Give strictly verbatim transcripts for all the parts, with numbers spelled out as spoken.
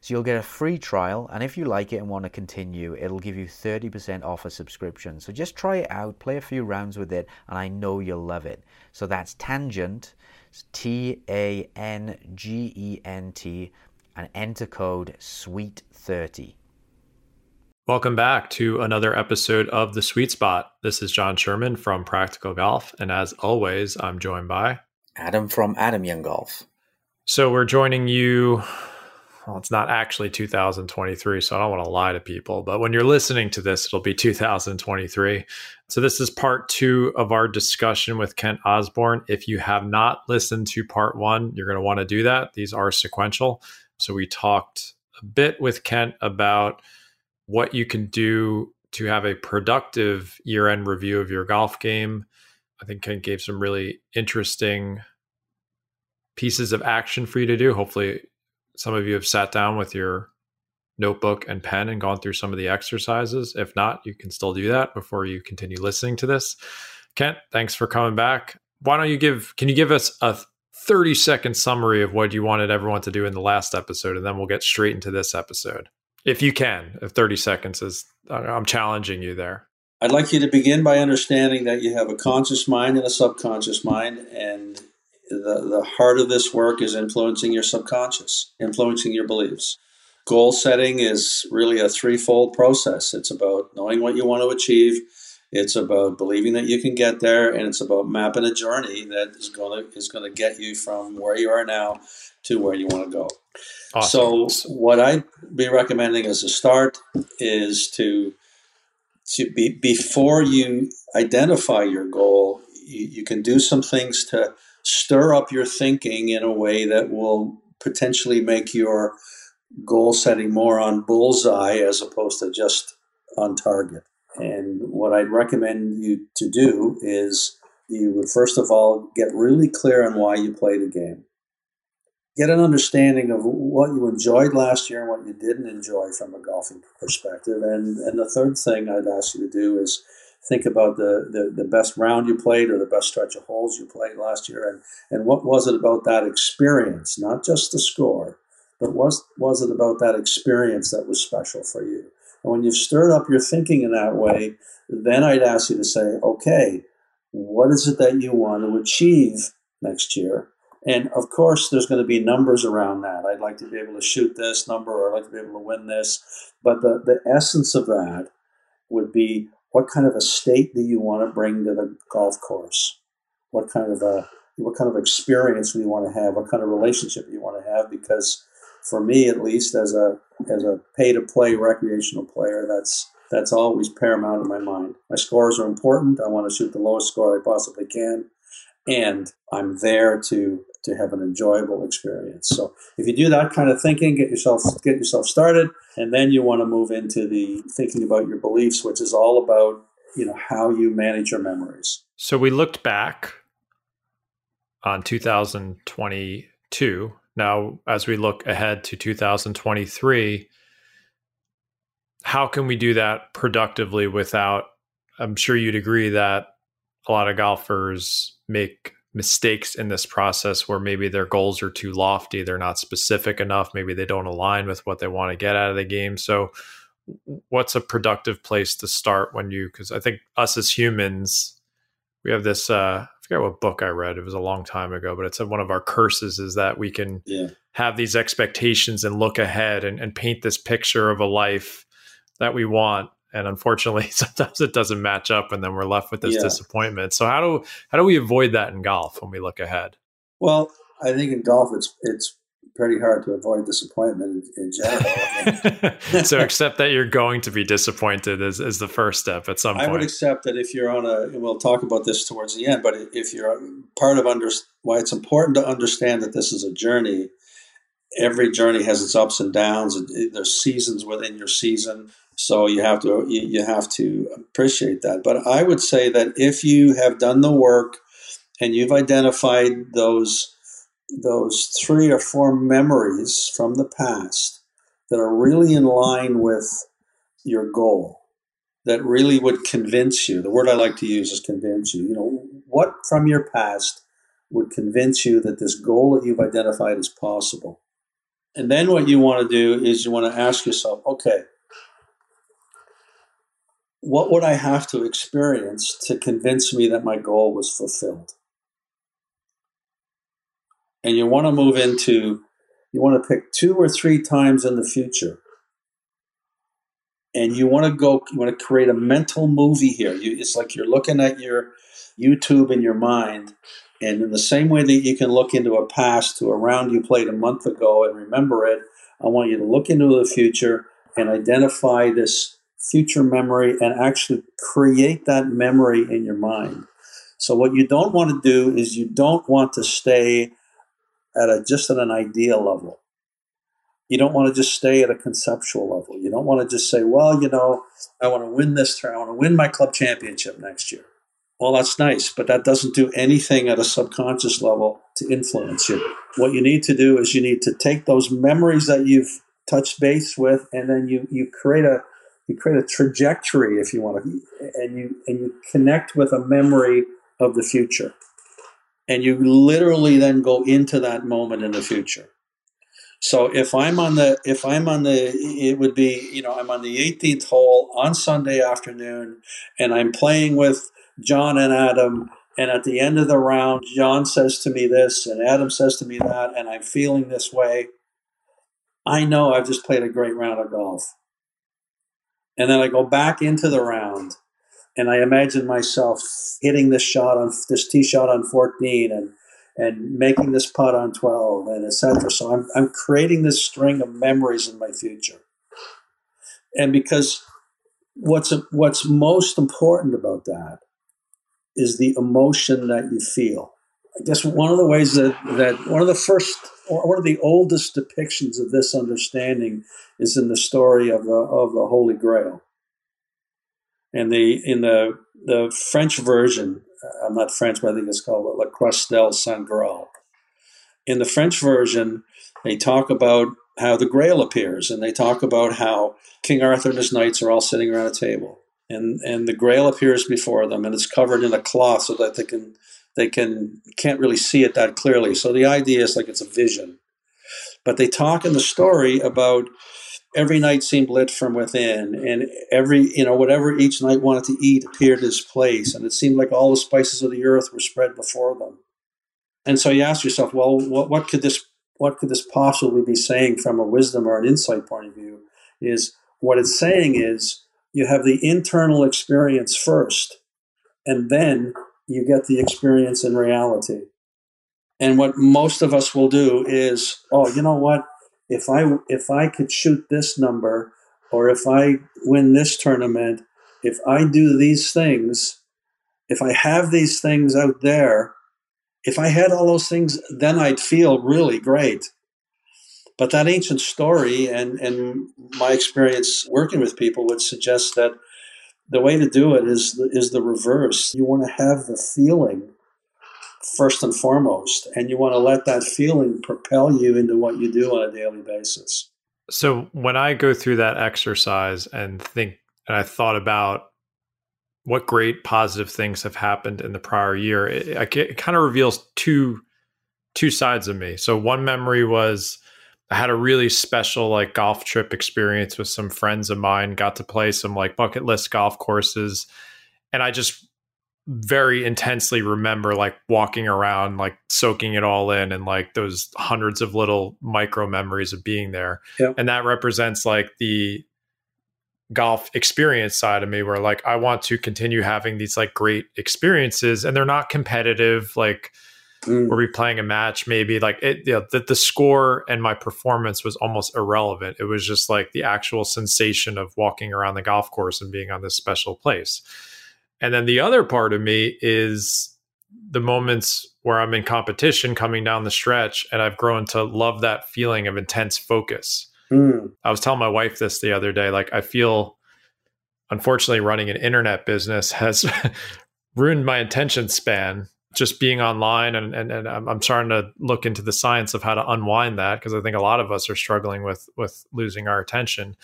So you'll get a free trial, and if you like it and want to continue, it'll give you thirty percent off a subscription. So just try it out, play a few rounds with it, and I know you'll love it. So that's Tangent, T A N G E N T, and enter code sweet thirty. Welcome back to another episode of The Sweet Spot. This is John Sherman from Practical Golf, and as always, I'm joined by Adam from Adam Young Golf. So we're joining you... Well, it's not actually two thousand twenty-three, so I don't want to lie to people, but when you're listening to this, it'll be two thousand twenty-three. So this is part two of our discussion with Kent Osborne. If you have not listened to part one, you're going to want to do that. These are sequential. So we talked a bit with Kent about what you can do to have a productive year-end review of your golf game. I think Kent gave some really interesting pieces of action for you to do. Hopefully, some of you have sat down with your notebook and pen and gone through some of the exercises. If not, you can still do that before you continue listening to this. Kent, thanks for coming back. Why don't you give, can you give us a thirty second summary of what you wanted everyone to do in the last episode? And then we'll get straight into this episode. If you can, if thirty seconds is, I'm challenging you there. I'd like you to begin by understanding that you have a conscious mind and a subconscious mind, and The, the heart of this work is influencing your subconscious, influencing your beliefs. Goal setting is really a threefold process. It's about knowing what you want to achieve. It's about believing that you can get there. And it's about mapping a journey that is going to, is going to get you from where you are now to where you want to go. Awesome. So what I'd be recommending as a start is to, to be, before you identify your goal, you, you can do some things to stir up your thinking in a way that will potentially make your goal setting more on bullseye as opposed to just on target. And what I'd recommend you to do is you would, first of all, get really clear on why you play the game. Get an understanding of what you enjoyed last year and what you didn't enjoy from a golfing perspective. And and the third thing I'd ask you to do is think about the, the, the best round you played or the best stretch of holes you played last year, and, and what was it about that experience, not just the score, but what was it about that experience that was special for you? And when you've stirred up your thinking in that way, then I'd ask you to say, okay, what is it that you want to achieve next year? And of course, there's going to be numbers around that. I'd like to be able to shoot this number, or I'd like to be able to win this. But the, the essence of that would be, what kind of a state do you want to bring to the golf course? What kind of a what kind of experience do you want to have? What kind of relationship do you want to have? Because for me, at least, as a as a pay-to-play recreational player, that's that's always paramount in my mind. My scores are important. I want to shoot the lowest score I possibly can, and I'm there to to have an enjoyable experience. So if you do that kind of thinking, get yourself get yourself started, and then you want to move into the thinking about your beliefs, which is all about, you know, how you manage your memories. So we looked back on two thousand twenty-two. Now, as we look ahead to two thousand twenty-three, how can we do that productively without, I'm sure you'd agree that a lot of golfers make mistakes in this process where maybe their goals are too lofty, they're not specific enough, maybe they don't align with what they want to get out of the game. So what's a productive place to start when you, because I think us as humans, we have this, uh, I forget what book I read, it was a long time ago, but it's one of our curses is that we can yeah. have these expectations and look ahead and, and paint this picture of a life that we want. And unfortunately, sometimes it doesn't match up and then we're left with this yeah. disappointment. So how do how do we avoid that in golf when we look ahead? Well, I think in golf, it's it's pretty hard to avoid disappointment in, in general. So accept that you're going to be disappointed is, is the first step at some point. I would accept that if you're on a, and we'll talk about this towards the end, but if you're part of under, why it's important to understand that this is a journey. Every journey has its ups and downs. And there's seasons within your season. So you have to you have to appreciate that. But I would say that if you have done the work and you've identified those those three or four memories from the past that are really in line with your goal, that really would convince you. The word I like to use is convince you. You know, what from your past would convince you that this goal that you've identified is possible? And then what you want to do is you want to ask yourself, okay, what would I have to experience to convince me that my goal was fulfilled? And you want to move into, you want to pick two or three times in the future. And you want to go, you want to create a mental movie here. You, it's like you're looking at your YouTube in your mind. And in the same way that you can look into a past to a round you played a month ago and remember it, I want you to look into the future and identify this future memory and actually create that memory in your mind. So what you don't want to do is you don't want to stay at a, just at an idea level. You don't want to just stay at a conceptual level. You don't want to just say, well, you know, I want to win this tournament. I want to win my club championship next year. Well, that's nice, but that doesn't do anything at a subconscious level to influence you. What you need to do is you need to take those memories that you've touched base with, and then you you create a You create a trajectory, if you want to, and you and you connect with a memory of the future. And you literally then go into that moment in the future. So if I'm on the, if I'm on the, it would be, you know, I'm on the eighteenth hole on Sunday afternoon, and I'm playing with John and Adam, and at the end of the round, John says to me this, and Adam says to me that, and I'm feeling this way. I know I've just played a great round of golf. And then I go back into the round and I imagine myself hitting this shot on this tee shot on fourteen and and making this putt on twelve and et cetera. So I'm I'm creating this string of memories in my future. And because what's what's most important about that is the emotion that you feel. I guess one of the ways that, that one of the first or one of the oldest depictions of this understanding is in the story of the of the Holy Grail. And the in the the French version, I'm not French, but I think it's called La Crustel Saint Grail. In the French version, they talk about how the Grail appears, and they talk about how King Arthur and his knights are all sitting around a table, and and the Grail appears before them, and it's covered in a cloth so that they can. They can can't really see it that clearly. So the idea is like it's a vision. But they talk in the story about every night seemed lit from within, and every, you know, whatever each night wanted to eat appeared in its place, and it seemed like all the spices of the earth were spread before them. And so you ask yourself, well, what, what could this what could this possibly be saying from a wisdom or an insight point of view? Is what it's saying is you have the internal experience first, and then you get the experience in reality. And what most of us will do is, oh, you know what? If I if I could shoot this number, or if I win this tournament, if I do these things, if I have these things out there, if I had all those things, then I'd feel really great. But that ancient story and, and my experience working with people would suggest that the way to do it is is the reverse. You want to have the feeling first and foremost, and you want to let that feeling propel you into what you do on a daily basis. So when I go through that exercise and think, and I thought about what great positive things have happened in the prior year, it, it, it kind of reveals two two sides of me. So one memory was I had a really special like golf trip experience with some friends of mine, got to play some like bucket list golf courses. And I just very intensely remember like walking around, like soaking it all in, and like those hundreds of little micro memories of being there. Yep. And that represents like the golf experience side of me, where like I want to continue having these like great experiences, and they're not competitive, like mm. where we playing a match maybe like it, you know, that the score and my performance was almost irrelevant. It was just like the actual sensation of walking around the golf course and being on this special place. And then the other part of me is the moments where I'm in competition coming down the stretch, and I've grown to love that feeling of intense focus. Mm. I was telling my wife this the other day, like I feel, unfortunately, running an internet business has ruined my attention span, just being online. And, and, and I'm starting to look into the science of how to unwind that, because I think a lot of us are struggling with, with losing our attention.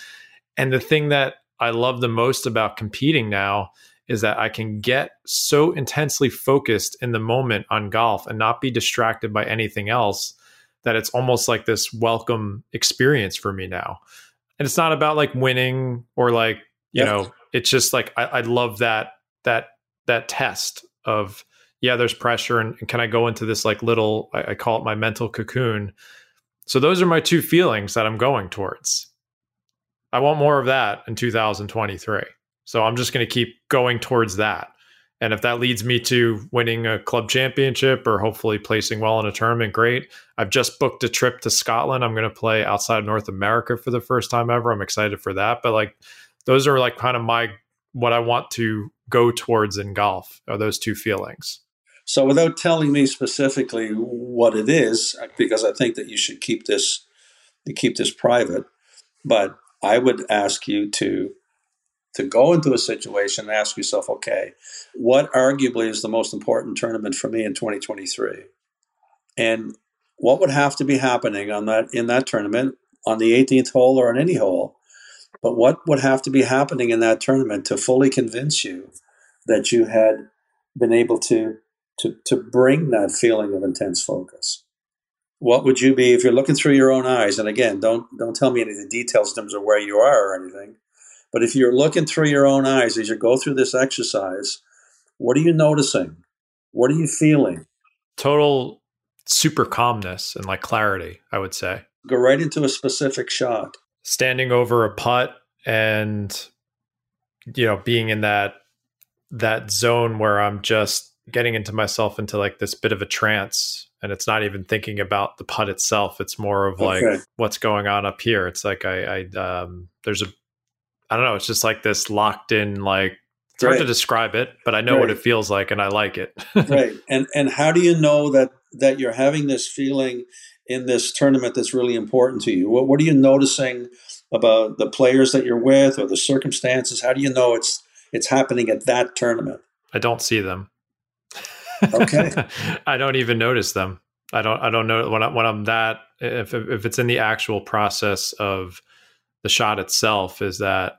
And the thing that I love the most about competing now is that I can get so intensely focused in the moment on golf and not be distracted by anything else, that it's almost like this welcome experience for me now. And it's not about like winning or like, you yep. know, it's just like, I, I love that, that, that test of, yeah, there's pressure. And, and can I go into this like little, I, I call it my mental cocoon. So those are my two feelings that I'm going towards. I want more of that in two thousand twenty-three. So I'm just going to keep going towards that. And if that leads me to winning a club championship or hopefully placing well in a tournament, great. I've just booked a trip to Scotland. I'm going to play outside of North America for the first time ever. I'm excited for that. But like, those are like kind of my, what I want to go towards in golf, are those two feelings. So without telling me specifically what it is, because I think that you should keep this, keep this private, but I would ask you to to go into a situation and ask yourself, okay, what arguably is the most important tournament for me in twenty twenty-three? And what would have to be happening on that, in that tournament, on the eighteenth hole or on any hole, but what would have to be happening in that tournament to fully convince you that you had been able to, to, to bring that feeling of intense focus? What would you be, if you're looking through your own eyes, and again, don't, don't tell me any of the details in terms of where you are or anything, but if you're looking through your own eyes as you go through this exercise, what are you noticing? What are you feeling? Total super calmness and like clarity, I would say. Go right into a specific shot. Standing over a putt and, you know, being in that that zone where I'm just getting into myself into like this bit of a trance. And it's not even thinking about the putt itself. It's more of like, okay, what's going on up here? It's like I, I um, there's a I don't know. It's just like this locked in, like, it's right. hard to describe it, but I know right. what it feels like, and I like it. Right. And and how do you know that, that you're having this feeling in this tournament that's really important to you? What, what are you noticing about the players that you're with or the circumstances? How do you know it's it's happening at that tournament? I don't see them. Okay. I don't even notice them. I don't. I don't know when I, when I'm that. If if it's in the actual process of the shot itself, is that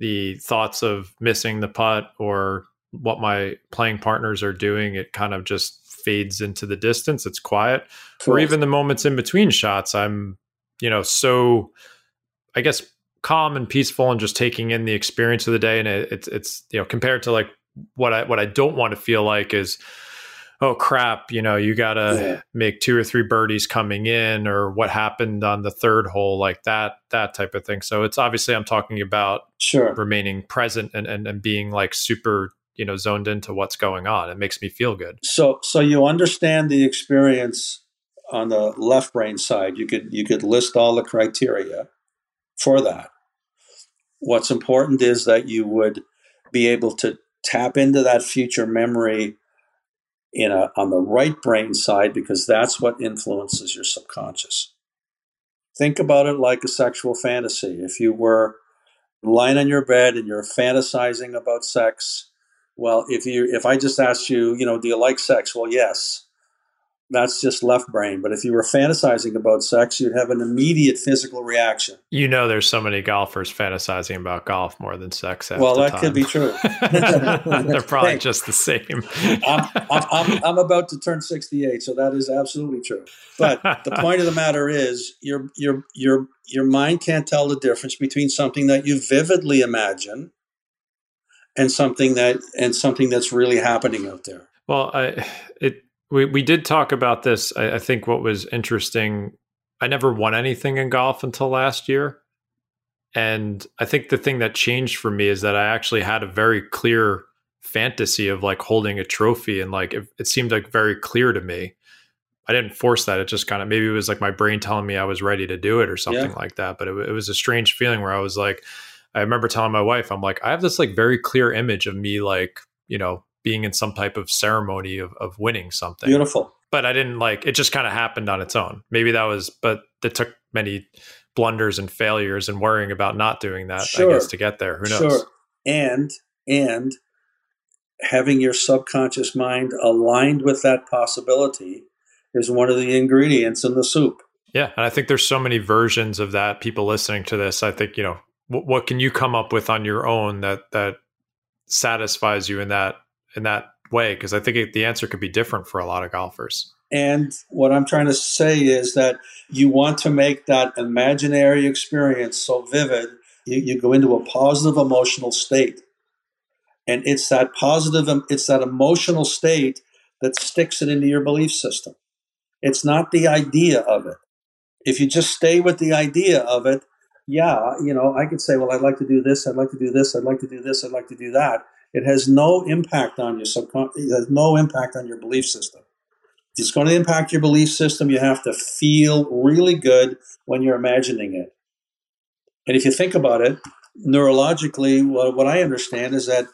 the thoughts of missing the putt or what my playing partners are doing, it kind of just fades into the distance. It's quiet. Cool. Or even the moments in between shots, I'm, you know, so I guess calm and peaceful and just taking in the experience of the day. And it, it's, it's, you know, compared to like what I, what I don't want to feel like is, oh crap, you know, you got to yeah. make two or three birdies coming in, or what happened on the third hole, like that, that type of thing. So it's obviously I'm talking about sure. remaining present and, and, and being like super, you know, zoned into what's going on. It makes me feel good. So, so you understand the experience on the left brain side. You could, you could list all the criteria for that. What's important is that you would be able to tap into that future memory in a, on the right brain side, because that's what influences your subconscious. Think about it like a sexual fantasy. If you were lying on your bed and you're fantasizing about sex, well, if you if I just asked you, you know, do you like sex? Well, yes. that's just left brain. But if you were fantasizing about sex, you'd have an immediate physical reaction. You know, there's so many golfers fantasizing about golf more than sex. Well, that time. could be true. They're probably hey, just the same. I'm, I'm, I'm about to turn sixty-eight. So that is absolutely true. But the point of the matter is your, your, your, your mind can't tell the difference between something that you vividly imagine and something that, and something that's really happening out there. Well, I, it, We we did talk about this. I, I think what was interesting, I never won anything in golf until last year. And I think the thing that changed for me is that I actually had a very clear fantasy of like holding a trophy. And like, it, it seemed like very clear to me. I didn't force that. It just kind of, maybe it was like my brain telling me I was ready to do it or something yeah. like that. But it, it was a strange feeling where I was like, I remember telling my wife, I'm like, I have this like very clear image of me, like, you know, being in some type of ceremony of, of winning something. Beautiful. But I didn't like, it just kind of happened on its own. Maybe that was, but it took many blunders and failures and worrying about not doing that, sure. I guess, to get there. Who knows? Sure. And, and having your subconscious mind aligned with that possibility is one of the ingredients in the soup. Yeah. And I think there's so many versions of that. People listening to this, I think, you know, w- what can you come up with on your own that, that satisfies you in that, in that way, because I think it, the answer could be different for a lot of golfers. And what I'm trying to say is that you want to make that imaginary experience so vivid, you, you go into a positive emotional state. And it's that positive, it's that emotional state that sticks it into your belief system. It's not the idea of it. If you just stay with the idea of it, yeah, you know, I could say, well, I'd like to do this, I'd like to do this, I'd like to do this, I'd like to do that. It has no impact on your subconscious. It has no impact on your belief system. If it's going to impact your belief system, you have to feel really good when you're imagining it. And if you think about it, neurologically, what, what I understand is that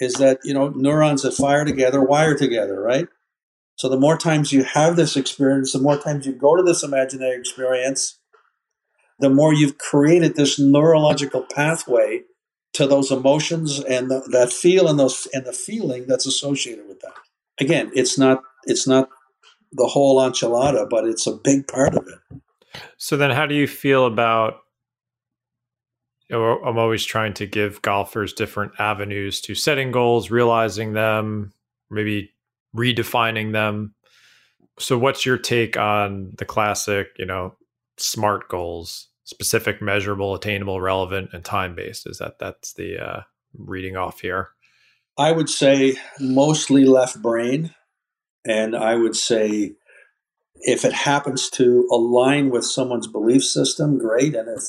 is that you know neurons that fire together wire together, right? So the more times you have this experience, the more times you go to this imaginary experience, the more you've created this neurological pathway to those emotions and the, that feel and those and the feeling that's associated with that. Again, it's not it's not the whole enchilada, but it's a big part of it. So then, how do you feel about? You know, I'm always trying to give golfers different avenues to setting goals, realizing them, maybe redefining them. So, what's your take on the classic, you know, SMART goals? Specific, measurable, attainable, relevant, and time-based. Is that that's the uh, reading off here? I would say mostly left brain. And I would say if it happens to align with someone's belief system, great. And if,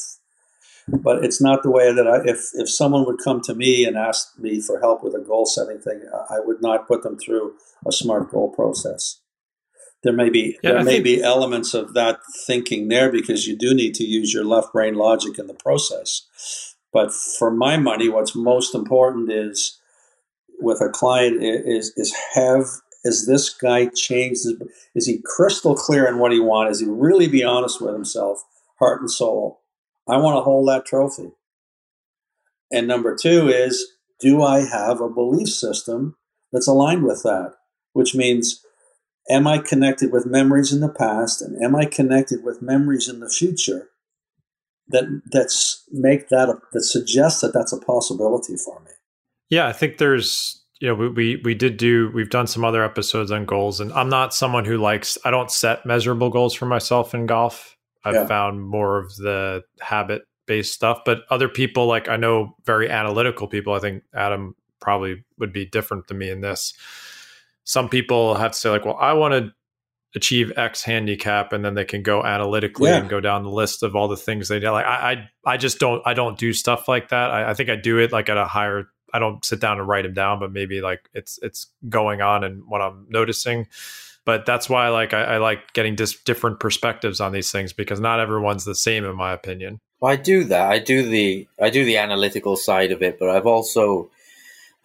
but it's not the way that I, if, if someone would come to me and ask me for help with a goal setting thing, I would not put them through a SMART goal process. There may be yeah, there I may think, be elements of that thinking there because you do need to use your left brain logic in the process. But for my money, what's most important is with a client is is have is this guy changed? Is he crystal clear in what he wants? Is he really be honest with himself, heart and soul? I want to hold that trophy. And number two is, do I have a belief system that's aligned with that? Which means, am I connected with memories in the past, and am I connected with memories in the future that that's make that a, that suggests that that's a possibility for me? Yeah, I think there's you know we, we we did do we've done some other episodes on goals, and I'm not someone who likes I don't set measurable goals for myself in golf. I've yeah. found more of the habit based stuff, but other people like I know very analytical people. I think Adam probably would be different than me in this. Some people have to say like, well, I want to achieve X handicap, and then they can go analytically yeah. and go down the list of all the things they do. Like I, I, I just don't, I don't do stuff like that. I, I think I do it like at a higher, I don't sit down and write them down, but maybe like it's, it's going on and what I'm noticing. But that's why like, I, I like getting just different perspectives on these things because not everyone's the same in my opinion. Well, I do that. I do the, I do the analytical side of it, but I've also,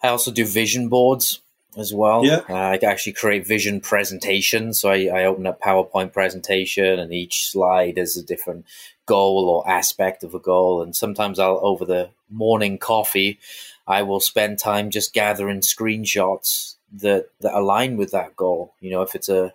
I also do vision boards as well. Yeah. Uh, I actually create vision presentations. So I, I open up PowerPoint presentation and each slide is a different goal or aspect of a goal. And sometimes I'll, over the morning coffee, I will spend time just gathering screenshots that, that align with that goal. You know, if it's a,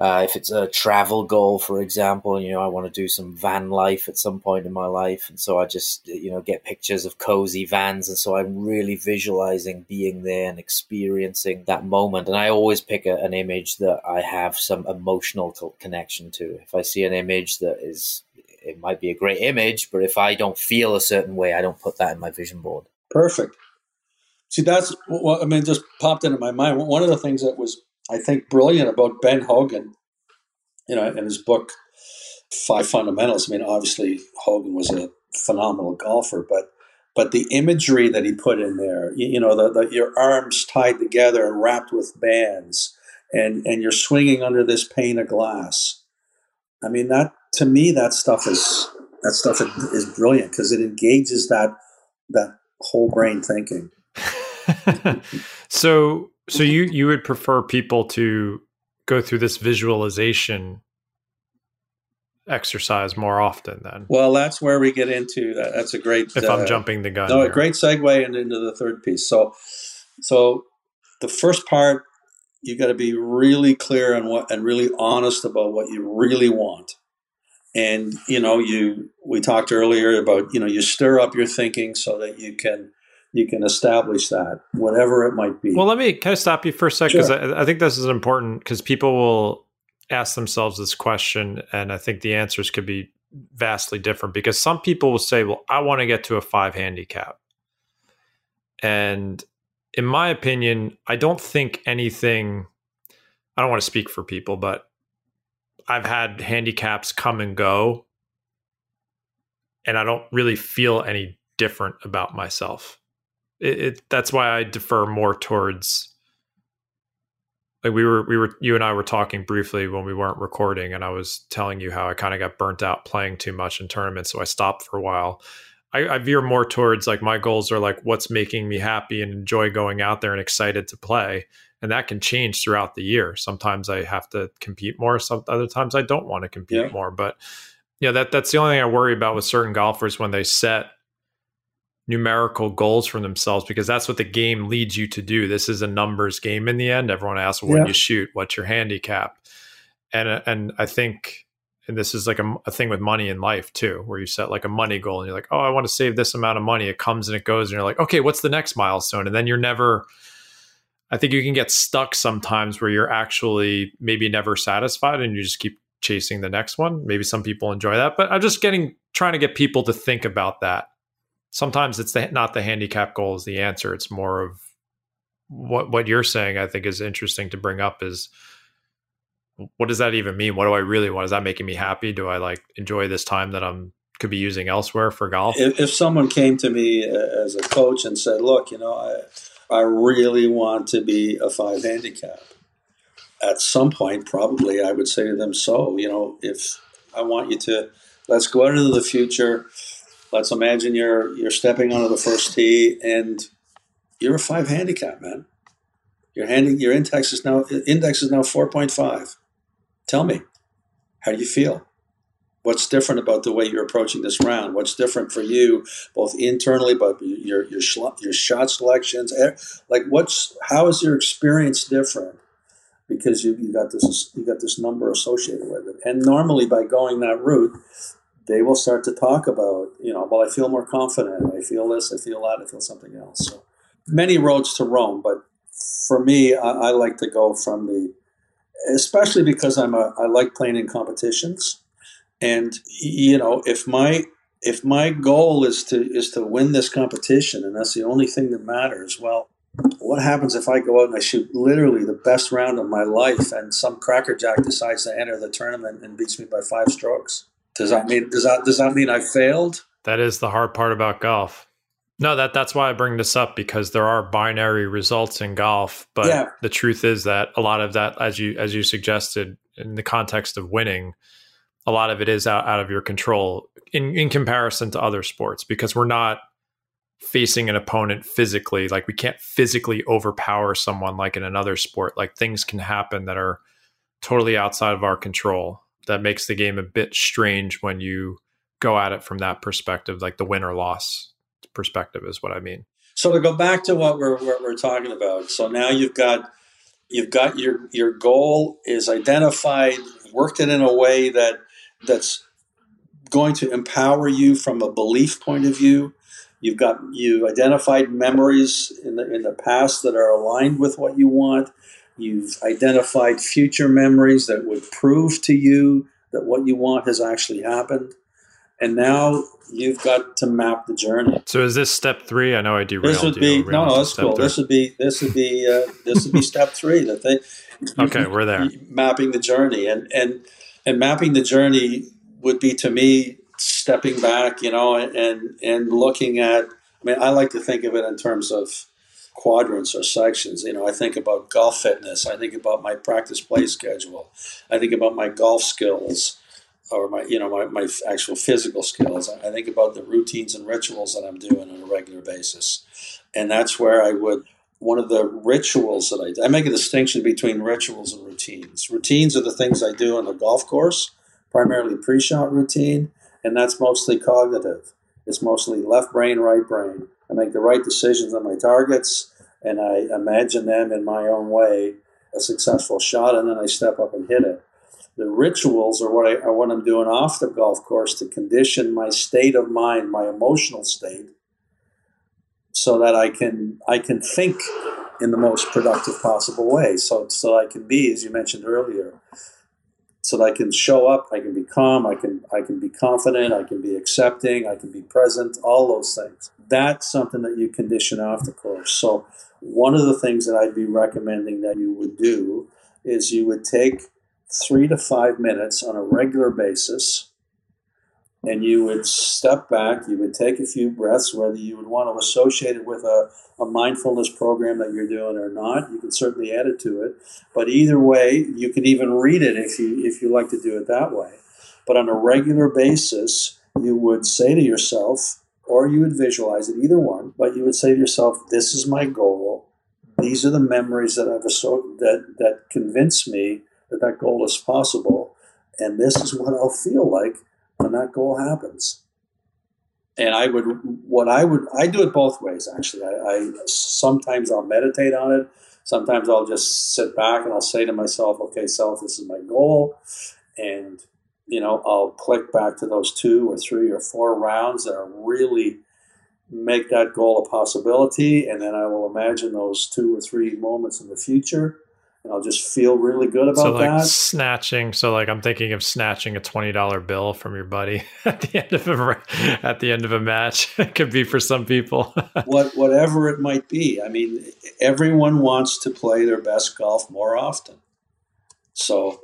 Uh, if it's a travel goal, for example, you know, I want to do some van life at some point in my life. And so I just, you know, get pictures of cozy vans. And so I'm really visualizing being there and experiencing that moment. And I always pick a, an image that I have some emotional connection to. If I see an image that is, it might be a great image, but if I don't feel a certain way, I don't put that in my vision board. Perfect. See, that's what, I mean, just popped into my mind. One of the things that was, I think, brilliant about Ben Hogan, you know, in his book, Five Fundamentals. I mean, obviously, Hogan was a phenomenal golfer, but but the imagery that he put in there, you, you know, the, the, your arms tied together and wrapped with bands, and, and you're swinging under this pane of glass. I mean, that to me, that stuff is that stuff is brilliant because it engages that that whole brain thinking. so. So you, you would prefer people to go through this visualization exercise more often then? Well, that's where we get into that. That's a great... If uh, I'm jumping the gun. No, here. A great segue into the third piece. So so the first part, you got to be really clear on what and really honest about what you really want. And, you know, you we talked earlier about, you know, you stir up your thinking so that you can... You can establish that, whatever it might be. Well, let me kind of stop you for a sec because sure. I, I think this is important because people will ask themselves this question, and I think the answers could be vastly different because some people will say, well, I want to get to a five handicap. And in my opinion, I don't think anything, I don't want to speak for people, but I've had handicaps come and go, and I don't really feel any different about myself. It, it, that's why I defer more towards, like we were, we were, you and I were talking briefly when we weren't recording, and I was telling you how I kind of got burnt out playing too much in tournaments, so I stopped for a while. I, I veer more towards like my goals are like what's making me happy and enjoy going out there and excited to play, and that can change throughout the year. Sometimes I have to compete more. Some other times I don't want to compete yeah. more. But yeah, you know, that that's the only thing I worry about with certain golfers when they set numerical goals for themselves, because that's what the game leads you to do. This is a numbers game in the end. Everyone asks, well, yeah. when you shoot, what's your handicap? And and I think, and this is like a, a thing with money in life too, where you set like a money goal and you're like, oh, I want to save this amount of money. It comes and it goes and you're like, okay, what's the next milestone? And then you're never, I think you can get stuck sometimes where you're actually maybe never satisfied and you just keep chasing the next one. Maybe some people enjoy that, but I'm just getting, trying to get people to think about that. Sometimes it's the, not the handicap goal is the answer. It's more of what what you're saying, I think, is interesting to bring up is what does that even mean? What do I really want? Is that making me happy? Do I like enjoy this time that I'm could be using elsewhere for golf? If, if someone came to me as a coach and said, look, you know, I, I really want to be a five handicap. At some point, probably I would say to them, so, you know, if I want you to, let's go out into the future. Let's imagine you're you're stepping onto the first tee and you're a five handicap, man. Your hand, your index is now index is now four point five. Tell me, how do you feel? What's different about the way you're approaching this round? What's different for you, both internally, but your your your shot selections? Like, what's how is your experience different? Because you you got this you got this number associated with it, and normally by going that route. They will start to talk about, you know, well, I feel more confident. I feel this, I feel that, I feel something else. So many roads to Rome, but for me, I, I like to go from the, especially because I'm a, I like playing in competitions. And, you know, if my, if my goal is to, is to win this competition and that's the only thing that matters, well, what happens if I go out and I shoot literally the best round of my life and some crackerjack decides to enter the tournament and beats me by five strokes? Does that mean does that does that mean I failed? That is the hard part about golf. No, that that's why I bring this up because there are binary results in golf, but yeah. the truth is that a lot of that, as you as you suggested, in the context of winning, a lot of it is out, out of your control in, in comparison to other sports because we're not facing an opponent physically. Like we can't physically overpower someone like in another sport. Like things can happen that are totally outside of our control. That makes the game a bit strange when you go at it from that perspective, like the win or loss perspective is what I mean. So to go back to what we're what we're talking about. So now you've got You've got your your goal is identified, worked it in a way that that's going to empower you from a belief point of view. You've got you identified memories in the in the past that are aligned with what you want. You've identified future memories that would prove to you that what you want has actually happened. And now you've got to map the journey. So is this step three? I know I derailed this would be, you. No, no, that's cool. Three. This would be this would be uh, this would be step three. That they okay, we're there. Mapping the journey and and and mapping the journey would be to me stepping back, you know, and and looking at. I mean, I like to think of it in terms of quadrants or sections. You know, I think about golf fitness. I think about my practice play schedule. I think about my golf skills. Or my, you know, my, my actual physical skills. I think about the routines and rituals that I'm doing on a regular basis, and that's where I would. One of the rituals that I do, I make a distinction between rituals and routines. Routines are the things I do on the golf course, primarily pre-shot routine, and that's mostly cognitive. It's mostly left brain, right brain. I make the right decisions on my targets, and I imagine them in my own way, a successful shot, and then I step up and hit it. The rituals are what, I, are what I'm doing off the golf course to condition my state of mind, my emotional state, so that I can I can think in the most productive possible way. So so I can be, as you mentioned earlier, so that I can show up, I can be calm, I can I can be confident, I can be accepting, I can be present, all those things. That's something that you condition off the course. So one of the things that I'd be recommending that you would do is you would take three to five minutes on a regular basis, and you would step back, you would take a few breaths, whether you would want to associate it with a, a mindfulness program that you're doing or not. You can certainly add it to it, but either way, you could even read it if you if you like to do it that way. But on a regular basis, you would say to yourself, or you would visualize it, either one, but you would say to yourself, this is my goal. These are the memories that I've asso- that that convince me that that goal is possible, and this is what I'll feel like when that goal happens. And I would, what I would, I do it both ways, actually. I, I sometimes I'll meditate on it. Sometimes I'll just sit back and I'll say to myself, okay, self, this is my goal. And, you know, I'll click back to those two or three or four rounds that are really make that goal a possibility. And then I will imagine those two or three moments in the future, and I'll just feel really good about that. So like that. snatching, so like I'm thinking of snatching a twenty dollar bill from your buddy at the end of a at the end of a match. It could be for some people. what whatever it might be. I mean, everyone wants to play their best golf more often. So,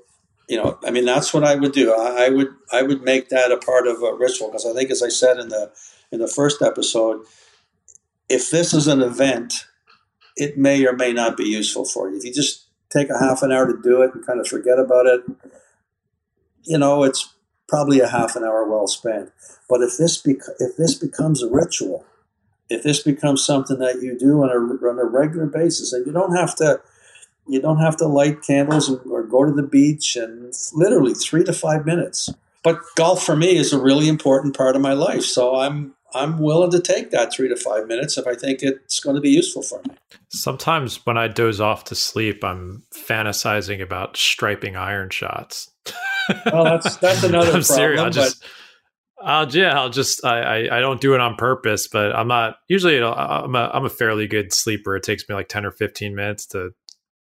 you know, I mean, that's what I would do. I, I would I would make that a part of a ritual, because I think, as I said in the in the first episode, if this is an event, it may or may not be useful for you. If you just take a half an hour to do it and kind of forget about it, you know, it's probably a half an hour well spent. But if this bec- if this becomes a ritual, if this becomes something that you do on a on a regular basis, and you don't have to, you don't have to light candles and, or go to the beach, and literally three to five minutes. But golf for me is a really important part of my life, so I'm. I'm willing to take that three to five minutes if I think it's going to be useful for me. Sometimes when I doze off to sleep, I'm fantasizing about striping iron shots. Well, that's that's another I'm problem. Serious. I'll just, I'll, yeah, I'll just, I, I, I don't do it on purpose, but I'm not, usually I'm a, I'm a fairly good sleeper. It takes me like ten or fifteen minutes to,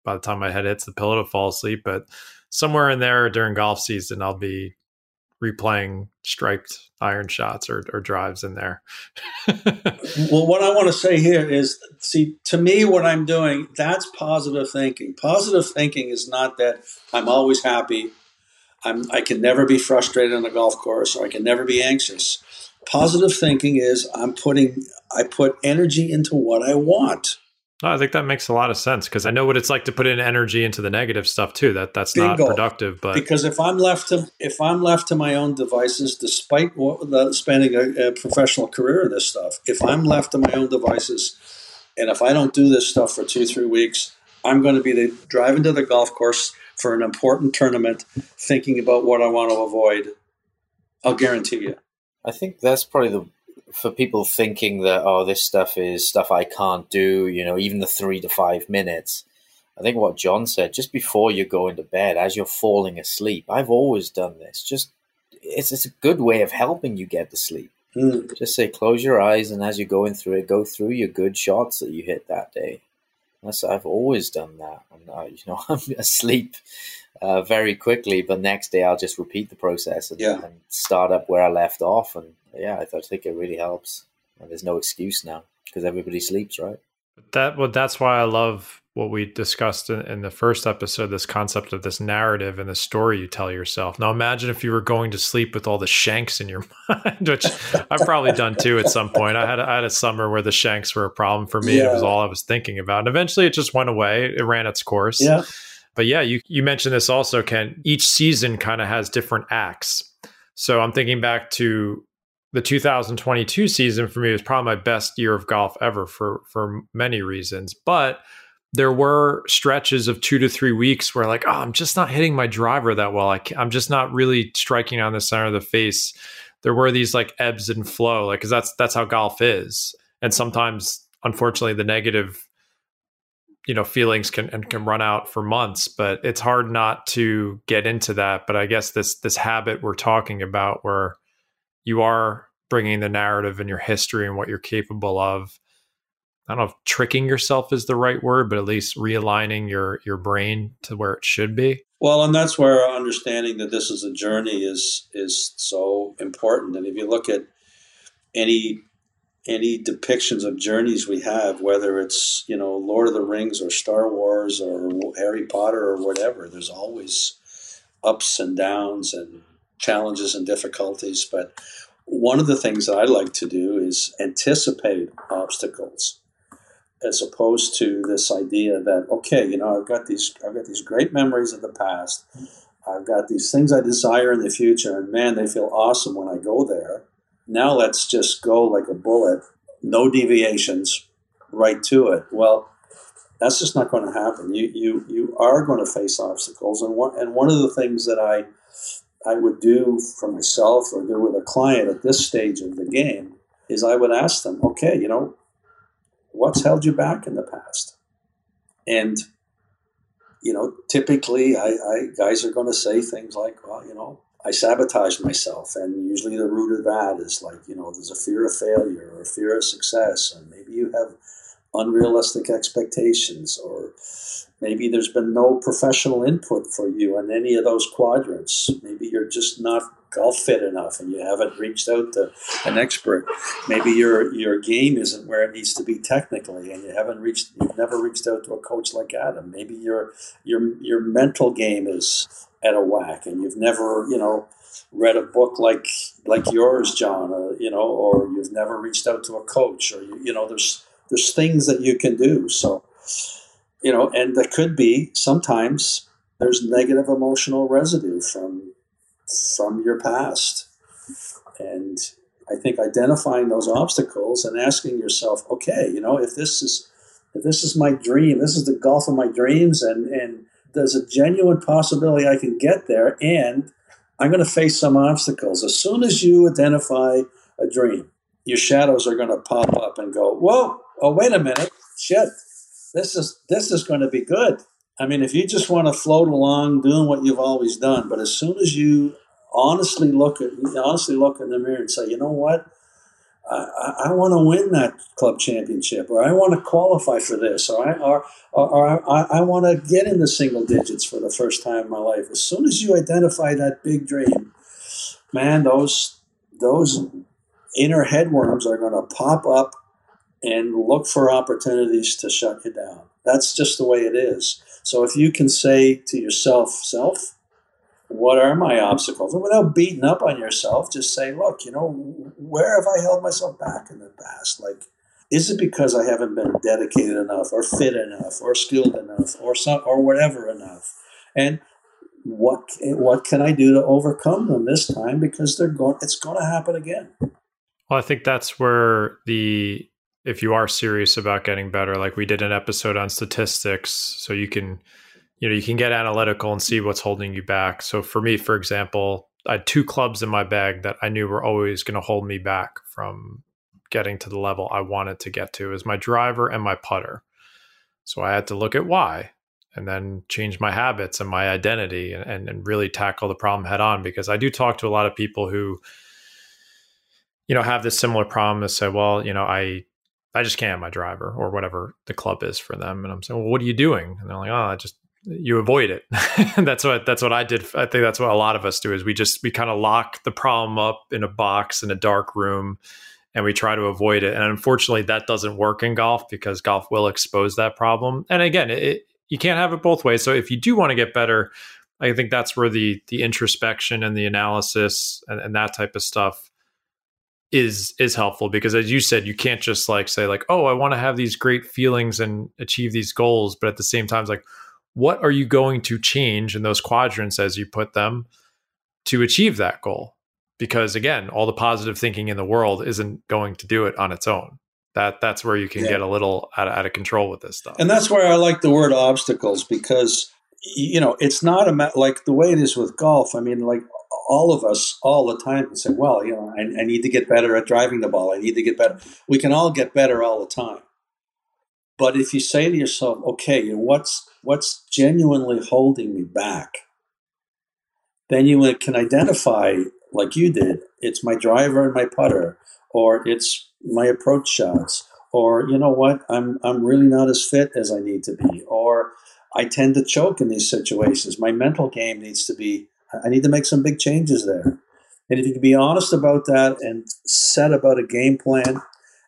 by the time my head hits the pillow, to fall asleep. But somewhere in there during golf season, I'll be replaying striped iron shots or, or drives in there. Well, what I want to say here is, see, to me, what I'm doing, that's positive thinking. Positive thinking is not that I'm always happy. I'm, I can never be frustrated on the golf course, or I can never be anxious. Positive thinking is I'm putting, I put energy into what I want. No, I think that makes a lot of sense, because I know what it's like to put in energy into the negative stuff too. That that's Bingo. Not productive. But because if I'm left to if I'm left to my own devices, despite what, the, spending a, a professional career in this stuff, if I'm left to my own devices, and if I don't do this stuff for two three weeks, I'm going to be the, driving to the golf course for an important tournament, thinking about what I want to avoid. I'll guarantee you. I think that's probably the. For people thinking that, oh, this stuff is stuff I can't do, you know, even the three to five minutes, I think what John said, just before you go into bed, as you're falling asleep, I've always done this. Just it's it's a good way of helping you get to sleep. Mm. Just say, close your eyes, and as you're going through it, go through your good shots that you hit that day. That's, I've always done that. And I, you know, I'm asleep uh, very quickly, but next day I'll just repeat the process and, yeah. and start up where I left off. And yeah, I think it really helps. And there's no excuse now because everybody sleeps, right? That well, that's why I love what we discussed in, in the first episode, this concept of this narrative and the story you tell yourself. Now, imagine if you were going to sleep with all the shanks in your mind, which I've probably done too at some point. I had, I had a summer where the shanks were a problem for me. Yeah. It was all I was thinking about. And eventually it just went away. It ran its course. Yeah. But yeah, you, you mentioned this also, Ken. Each season kind of has different acts. So I'm thinking back to the two thousand twenty-two season. For me, was probably my best year of golf ever for, for many reasons. But there were stretches of two to three weeks where like, oh, I'm just not hitting my driver that well. I can't, I'm just not really striking on the center of the face. There were these like ebbs and flow, like, cause that's, that's how golf is. And sometimes, unfortunately, the negative, you know, feelings can, and can run out for months, but it's hard not to get into that. But I guess this, this habit we're talking about where you are bringing the narrative and your history and what you're capable of. I don't know if tricking yourself is the right word, but at least realigning your, your brain to where it should be. Well, and that's where understanding that this is a journey is, is so important. And if you look at any, any depictions of journeys we have, whether it's, you know, Lord of the Rings or Star Wars or Harry Potter or whatever, there's always ups and downs and challenges and difficulties. But one of the things that I like to do is anticipate obstacles, as opposed to this idea that, okay, you know, I've got these, I've got these great memories of the past. I've got these things I desire in the future, and man, they feel awesome when I go there. Now let's just go like a bullet, no deviations, right to it. Well, that's just not going to happen. You, you, you are going to face obstacles. And one, and one of the things that I, I would do for myself or do with a client at this stage of the game is I would ask them, okay, you know, what's held you back in the past? And, you know, typically I, I guys are going to say things like, well, you know, I sabotaged myself. And usually the root of that is like, you know, there's a fear of failure or a fear of success. And maybe you have unrealistic expectations, or maybe there's been no professional input for you in any of those quadrants. Maybe you're just not golf fit enough and you haven't reached out to an expert. Maybe your your game isn't where it needs to be technically, and you haven't reached you've never reached out to a coach like Adam. Maybe your your your mental game is at a whack, and you've never, you know, read a book like like yours, John, or, you know, or you've never reached out to a coach, or you, you know, there's there's things that you can do. So, you know, and there could be sometimes there's negative emotional residue from from your past. And I think identifying those obstacles and asking yourself, okay, you know, if this is if this is my dream, this is the golf of my dreams, and, and there's a genuine possibility I can get there, and I'm going to face some obstacles. As soon as you identify a dream, your shadows are going to pop up and go, whoa, oh, wait a minute, shit, this is this is going to be good. I mean, if you just want to float along doing what you've always done, but as soon as you honestly look at honestly look in the mirror and say, you know what, I, I want to win that club championship, or I want to qualify for this, or I or, or, or I, I want to get in the single digits for the first time in my life. As soon as you identify that big dream, man, those those inner headworms are going to pop up and look for opportunities to shut you down. That's just the way it is. So if you can say to yourself, self, what are my obstacles? And without beating up on yourself, just say, look, you know, where have I held myself back in the past? Like, is it because I haven't been dedicated enough or fit enough or skilled enough or some, or whatever enough? And what, what can I do to overcome them this time? Because they're going, it's going to happen again. Well, I think that's where the, if you are serious about getting better, like we did an episode on statistics, so you can, you know, you can get analytical and see what's holding you back. So for me, for example, I had two clubs in my bag that I knew were always going to hold me back from getting to the level I wanted to get to, is my driver and my putter. So I had to look at why. and then change my habits and my identity and, and, and really tackle the problem head on. Because I do talk to a lot of people who, you know, have this similar problem to say, well, you know, I, I just can't have my driver or whatever the club is for them. And I'm saying, well, what are you doing? And they're like, oh, I just, you avoid it. that's what, that's what I did. I think that's what a lot of us do is we just, we kind of lock the problem up in a box in a dark room and we try to avoid it. And unfortunately that doesn't work in golf because golf will expose that problem. And again, it, you can't have it both ways. So if you do want to get better, I think that's where the, the introspection and the analysis and, and that type of stuff is is helpful, because as you said, you can't just like say like, oh, I want to have these great feelings and achieve these goals. But at the same time, it's like, what are you going to change in those quadrants as you put them to achieve that goal? Because again, all the positive thinking in the world isn't going to do it on its own. That that's where you can yeah. get a little out of, out of control with this stuff. And that's why I like the word obstacles, because, you know, it's not a ma- like the way it is with golf. I mean, like all of us all the time can say, well, you know, I, I need to get better at driving the ball. I need to get better. We can all get better all the time. But if you say to yourself, okay, what's what's genuinely holding me back? Then you can identify, like you did, it's my driver and my putter, or it's my approach shots, or you know what, I'm I'm really not as fit as I need to be, or I tend to choke in these situations. My mental game needs to be, I need to make some big changes there. And if you can be honest about that and set about a game plan,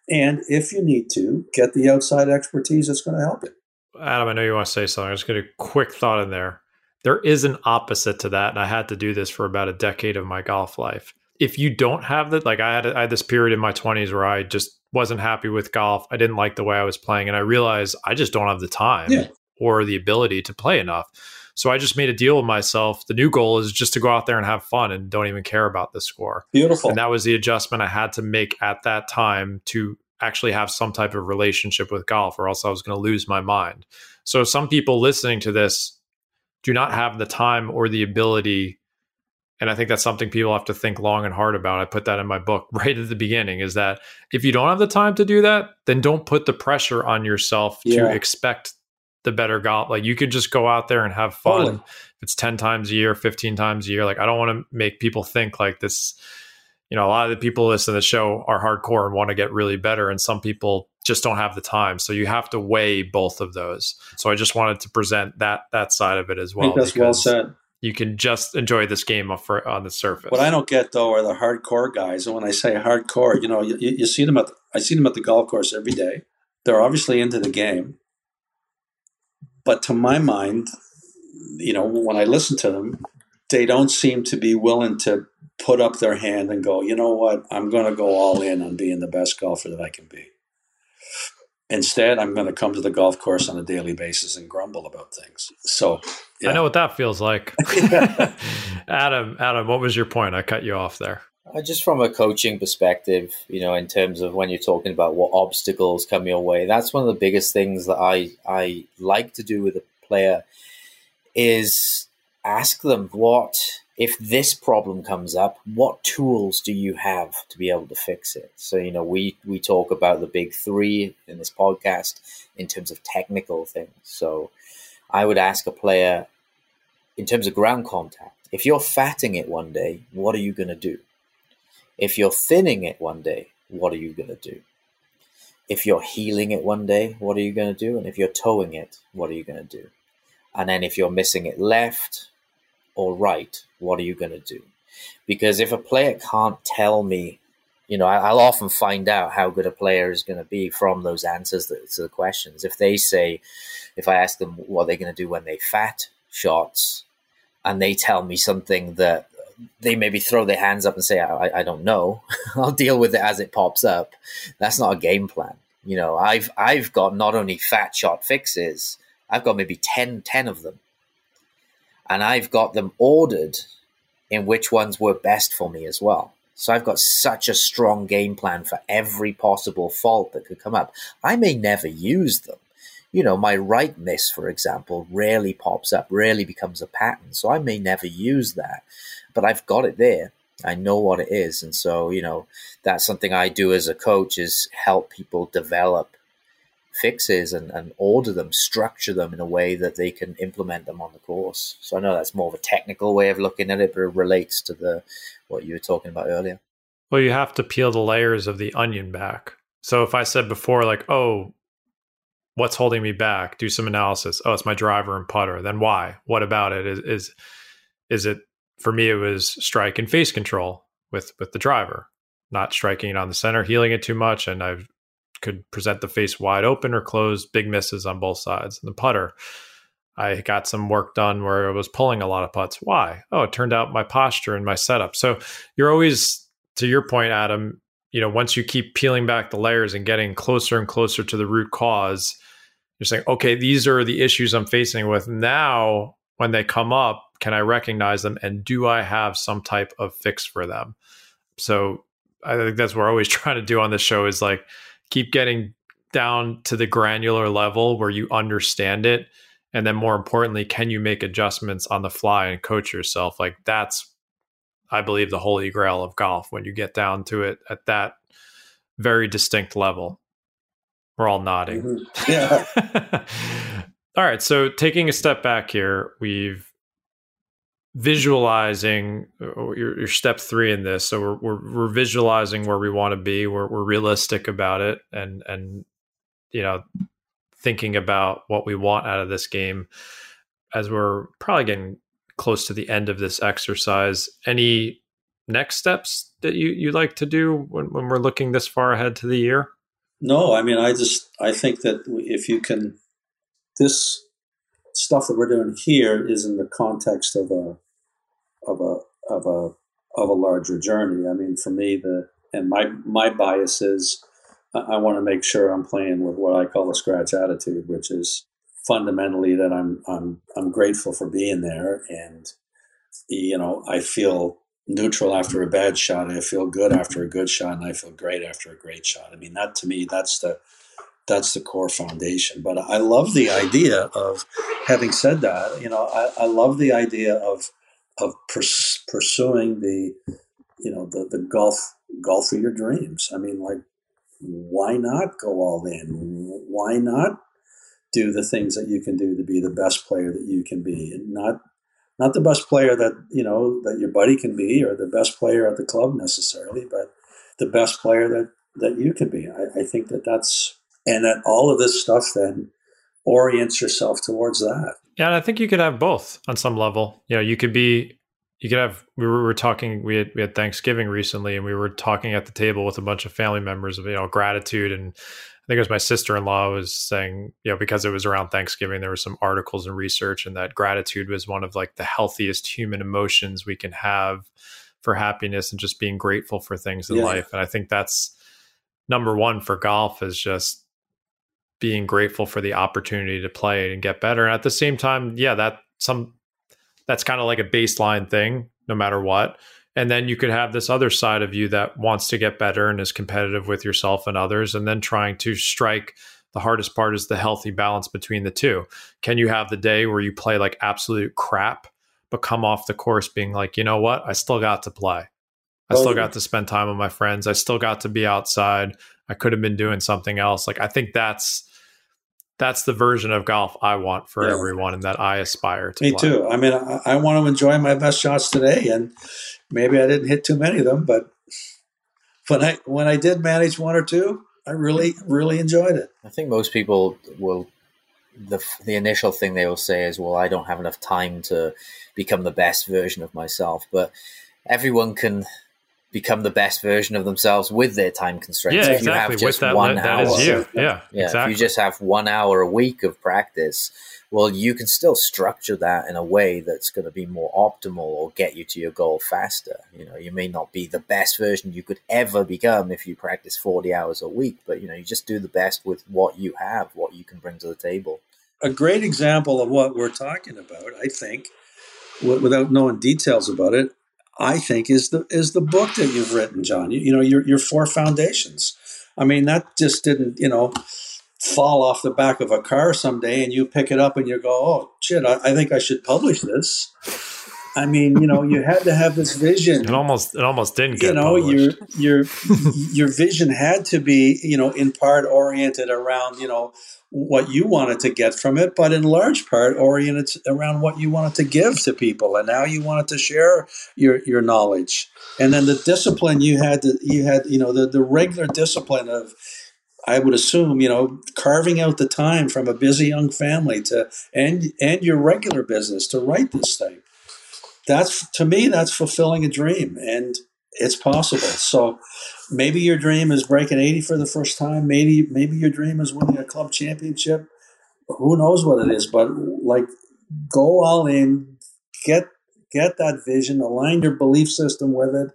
and if you need to, get the outside expertise that's going to help it. Adam, I know you want to say something. I just got a quick thought in there. There is an opposite to that, and I had to do this for about a decade of my golf life. If you don't have that, like I had, I had this period in my twenties where I just wasn't happy with golf. I didn't like the way I was playing. And I realized I just don't have the time yeah. or the ability to play enough. So I just made a deal with myself. The new goal is just to go out there and have fun and don't even care about the score. Beautiful. And that was the adjustment I had to make at that time to actually have some type of relationship with golf, or else I was going to lose my mind. So some people listening to this do not have the time or the ability. And I think that's something people have to think long and hard about. I put that in my book right at the beginning, is that if you don't have the time to do that, then don't put the pressure on yourself yeah. to expect the better golf. Like you could just go out there and have fun. Totally. If it's ten times a year, fifteen times a year. Like I don't want to make people think like this, you know, a lot of the people listening to the show are hardcore and want to get really better. And some people just don't have the time. So you have to weigh both of those. So I just wanted to present that, that side of it as well. I think that's well said. You can just enjoy this game on the surface. What I don't get though are the hardcore guys. And when I say hardcore, you know, you, you see them at the, I see them at the golf course every day. They're obviously into the game, but to my mind, you know, when I listen to them, they don't seem to be willing to put up their hand and go, you know what, I'm going to go all in on being the best golfer that I can be. Instead, I'm going to come to the golf course on a daily basis and grumble about things. So yeah. I know what that feels like. Adam, Adam, what was your point? I cut you off there. Just from a coaching perspective, you know, in terms of when you're talking about what obstacles come your way, that's one of the biggest things that I, I like to do with a player is ask them, what, if this problem comes up, what tools do you have to be able to fix it? So, you know, we, we talk about the big three in this podcast in terms of technical things. So I would ask a player in terms of ground contact, if you're fatting it one day, what are you going to do? If you're thinning it one day, what are you going to do? If you're healing it one day, what are you going to do? And if you're towing it, what are you going to do? And then if you're missing it left or right, what are you going to do? Because if a player can't tell me, you know, I'll often find out how good a player is going to be from those answers to the questions. If they say, if I ask them what they're going to do when they fat shots, and they tell me something that they maybe throw their hands up and say, I, I don't know, I'll deal with it as it pops up. That's not a game plan. You know, I've I've got not only fat shot fixes, I've got maybe ten, ten of them. And I've got them ordered in which ones were best for me as well. So I've got such a strong game plan for every possible fault that could come up. I may never use them. You know, my right miss, for example, rarely pops up, rarely becomes a pattern. So I may never use that, but I've got it there. I know what it is. And so, you know, that's something I do as a coach, is help people develop fixes and, and order them, structure them in a way that they can implement them on the course. So I know that's more of a technical way of looking at it, but it relates to the what you were talking about earlier. Well, you have to peel the layers of the onion back. So if I said before, like, oh, what's holding me back? Do some analysis. Oh, it's my driver and putter. Then why? What about it? Is is is it, for me, it was strike and face control with with the driver, not striking it on the center, healing it too much, and I could present the face wide open or closed, big misses on both sides. And the putter, I got some work done where I was pulling a lot of putts. Why? Oh, it turned out my posture and my setup. So you're always, to your point, Adam, you know, once you keep peeling back the layers and getting closer and closer to the root cause, you're saying, okay, these are the issues I'm facing with. Now, when they come up, can I recognize them? And do I have some type of fix for them? So I think that's what we're always trying to do on this show, is like keep getting down to the granular level where you understand it. And then more importantly, can you make adjustments on the fly and coach yourself? Like that's, I believe, the holy grail of golf. When you get down to it at that very distinct level, we're all nodding. Mm-hmm. Yeah. All right. So taking a step back here, we've visualizing your, your step three in this. So we're, we're, we're visualizing where we want to be. We're, we're realistic about it and, and, you know, thinking about what we want out of this game. As we're probably getting close to the end of this exercise, any next steps that you, you like to do when, when we're looking this far ahead to the year? No, I mean, I just, I think that if you can, this stuff that we're doing here is in the context of a, of a, of a, of a larger journey. I mean, for me, the, and my, my bias is I want to make sure I'm playing with what I call a scratch attitude, which is fundamentally that I'm, I'm, I'm grateful for being there. And, you know, I feel neutral after a bad shot. I feel good after a good shot, and I feel great after a great shot. I mean, that to me, that's the, that's the core foundation. But I love the idea of, having said that, you know, I, I love the idea of, of pers- pursuing the, you know, the, the golf, golf of your dreams. I mean, like, why not go all in? Why not do the things that you can do to be the best player that you can be? And not, not the best player that, you know, that your buddy can be, or the best player at the club necessarily, but the best player that, that you can be. I, I think that that's, and that all of this stuff then orients yourself towards that. Yeah. And I think you could have both on some level. You know, you could be, you could have, we were, we were talking, we had, we had Thanksgiving recently, and we were talking at the table with a bunch of family members of, you know, gratitude. And I think it was my sister-in-law was saying, you know, because it was around Thanksgiving, there were some articles and research, and that gratitude was one of like the healthiest human emotions we can have for happiness and just being grateful for things in yeah. life. And I think that's number one for golf, is just being grateful for the opportunity to play and get better. And at the same time, yeah, that some that's kind of like a baseline thing, no matter what. And then you could have this other side of you that wants to get better and is competitive with yourself and others. And then trying to strike, the hardest part is the healthy balance between the two. Can you have the day where you play like absolute crap, but come off the course being like, you know what? I still got to play. I still got to spend time with my friends. I still got to be outside. I could have been doing something else. Like, I think that's, that's the version of golf I want for yeah. everyone, and that I aspire to. Me play. too. I mean, I, I want to enjoy my best shots today, and maybe I didn't hit too many of them, but when I when I did manage one or two, I really really enjoyed it. I think most people will, the the initial thing they will say is, "Well, I don't have enough time to become the best version of myself," but everyone can become the best version of themselves with their time constraints. Yeah, if exactly. You have just with that, one that hour, is you. Yeah, yeah, exactly. If you just have one hour a week of practice, well, you can still structure that in a way that's going to be more optimal or get you to your goal faster. You know, you may not be the best version you could ever become if you practice forty hours a week, but you know, you just do the best with what you have, what you can bring to the table. A great example of what we're talking about, I think, w- without knowing details about it, I think is the is the book that you've written, John. You, you know, your your Four Foundations. I mean, that just didn't, you know, fall off the back of a car someday, and you pick it up and you go, "Oh shit, I, I think I should publish this." I mean, you know, you had to have this vision. It almost, it almost didn't get, you know, published. your your your vision had to be, you know, in part oriented around, you know, what you wanted to get from it, but in large part oriented around what you wanted to give to people. And now you wanted to share your your knowledge, and then the discipline you had to, you had, you know, the the regular discipline of, I would assume, you know, carving out the time from a busy young family to and and your regular business to write this thing. That's, to me, that's fulfilling a dream, and it's possible. So maybe your dream is breaking eighty for the first time. Maybe, maybe your dream is winning a club championship. Who knows what it is, but like, go all in, get, get that vision, align your belief system with it,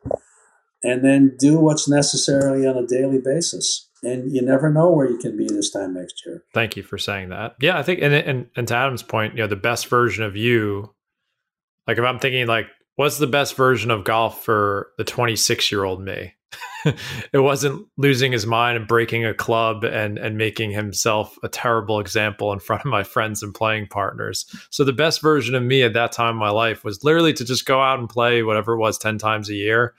and then do what's necessary on a daily basis. And you never know where you can be this time next year. Thank you for saying that. Yeah. I think, and, and, and to Adam's point, you know, the best version of you, like if I'm thinking like, what's the best version of golf for the twenty-six year old me? It wasn't losing his mind and breaking a club and, and making himself a terrible example in front of my friends and playing partners. So the best version of me at that time in my life was literally to just go out and play whatever it was ten times a year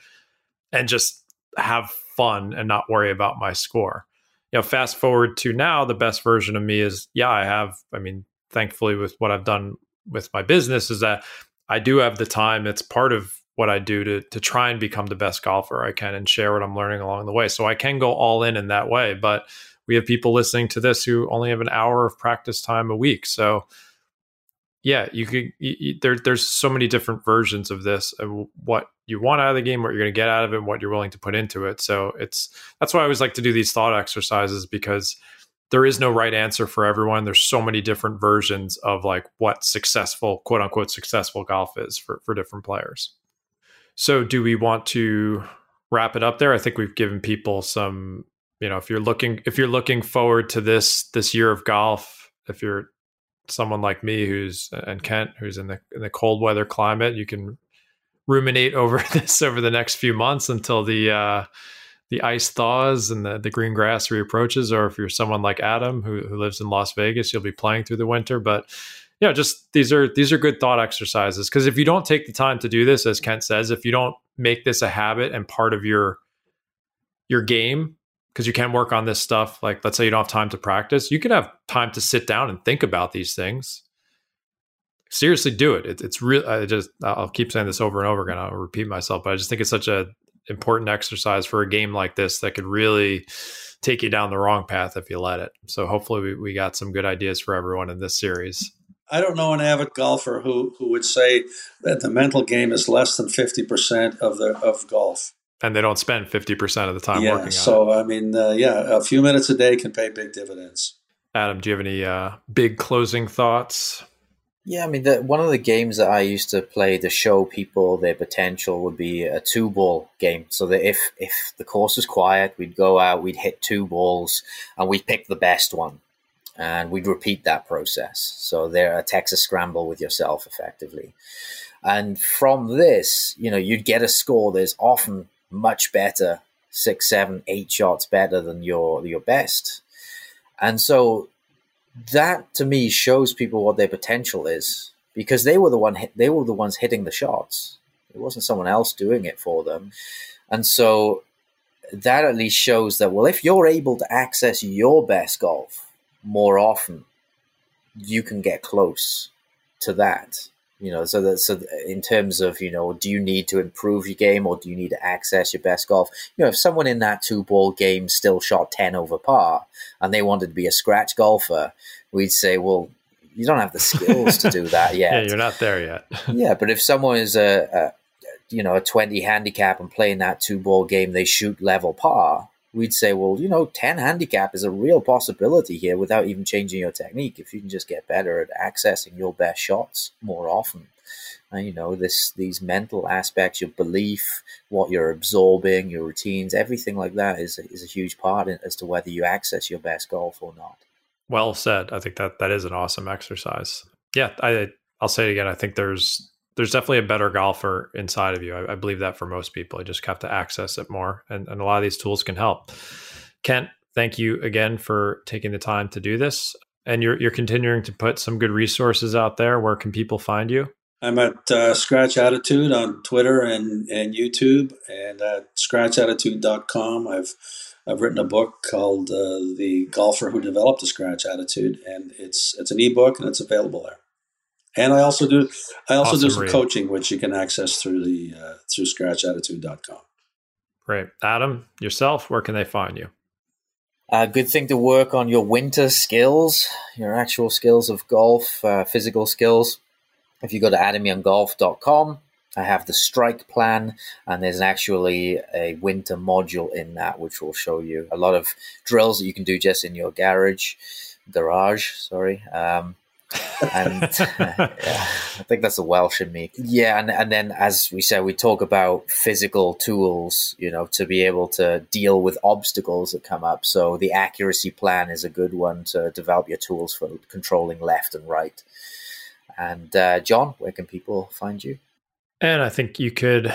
and just have fun and not worry about my score. You know, fast forward to now, the best version of me is, yeah, I have, I mean, thankfully with what I've done with my business is that I do have the time. It's part of what I do to to try and become the best golfer I can and share what I'm learning along the way. So I can go all in in that way. But we have people listening to this who only have an hour of practice time a week. So yeah, you could. You, you, there, there's so many different versions of this and what you want out of the game, what you're going to get out of it, and what you're willing to put into it. So it's that's why I always like to do these thought exercises, because there is no right answer for everyone. There's so many different versions of like what successful, quote unquote, successful golf is for, for different players. So do we want to wrap it up there? I think we've given people some, you know, if you're looking, if you're looking forward to this, this year of golf, if you're someone like me who's, and Kent, who's in the, in the cold weather climate, you can ruminate over this over the next few months until the, uh, the ice thaws and the, the green grass reapproaches, or if you're someone like Adam who, who lives in Las Vegas, you'll be playing through the winter. But you know, just these are these are good thought exercises, because if you don't take the time to do this, as Kent says, if you don't make this a habit and part of your your game, because you can work on this stuff. Like let's say you don't have time to practice, you can have time to sit down and think about these things. Seriously, do it. it it's real. I just I'll keep saying this over and over again. I'll repeat myself, but I just think it's such a important exercise for a game like this that could really take you down the wrong path if you let it. So hopefully we, we got some good ideas for everyone in this series. I don't know an avid golfer who who would say that the mental game is less than fifty percent of the of golf. And they don't spend fifty percent of the time yeah, working on so, it. So I mean, uh, yeah, a few minutes a day can pay big dividends. Adam, do you have any uh, big closing thoughts? Yeah, I mean, the, one of the games that I used to play to show people their potential would be a two-ball game. So that if, if the course was quiet, we'd go out, we'd hit two balls, and we'd pick the best one. And we'd repeat that process. So they're a Texas scramble with yourself, effectively. And from this, you know, you'd get a score that's often much better, six, seven, eight shots better than your your best. And so that to me shows people what their potential is, because they were the one they were the ones hitting the shots. It wasn't someone else doing it for them. And so that at least shows that, well, if you're able to access your best golf more often, you can get close to that. You know, so that so in terms of, you know, do you need to improve your game or do you need to access your best golf? You know, if someone in that two ball game still shot ten over par and they wanted to be a scratch golfer, we'd say, well, you don't have the skills to do that yet. Yeah, you're not there yet. Yeah, but if someone is a, a you know a twenty handicap and playing that two ball game, they shoot level par. We'd say, well, you know, ten handicap is a real possibility here without even changing your technique. If you can just get better at accessing your best shots more often, and you know, this these mental aspects, your belief, what you're absorbing, your routines, everything like that is is a huge part in, as to whether you access your best golf or not. Well said. I think that that is an awesome exercise. Yeah, I I'll say it again. I think there's. There's definitely a better golfer inside of you. I, I believe that for most people. You just have to access it more. And, and a lot of these tools can help. Kent, thank you again for taking the time to do this. And you're, you're continuing to put some good resources out there. Where can people find you? I'm at uh, Scratch Attitude on Twitter and, and YouTube, and at scratch attitude dot com. I've I've written a book called uh, The Golfer Who Developed a Scratch Attitude, and it's it's an ebook and it's available there. And I also do I also awesome do some read. coaching, which you can access through the uh, through scratch attitude dot com. Great. Adam, yourself, where can they find you? Uh, good thing to work on your winter skills, your actual skills of golf, uh, physical skills. If you go to adam young golf dot com, I have the strike plan, and there's actually a winter module in that, which will show you a lot of drills that you can do just in your garage, garage, sorry. Um, and yeah, I think that's the Welsh in me. Yeah. And, and then, as we said, we talk about physical tools, you know, to be able to deal with obstacles that come up. So the accuracy plan is a good one to develop your tools for controlling left and right. And uh, John, where can people find you? And I think you could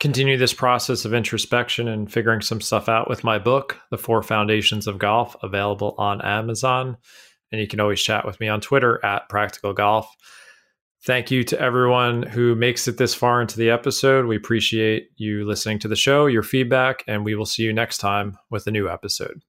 continue this process of introspection and figuring some stuff out with my book, The Four Foundations of Golf, available on Amazon. And you can always chat with me on Twitter at Practical Golf. Thank you to everyone who makes it this far into the episode. We appreciate you listening to the show, your feedback, and we will see you next time with a new episode.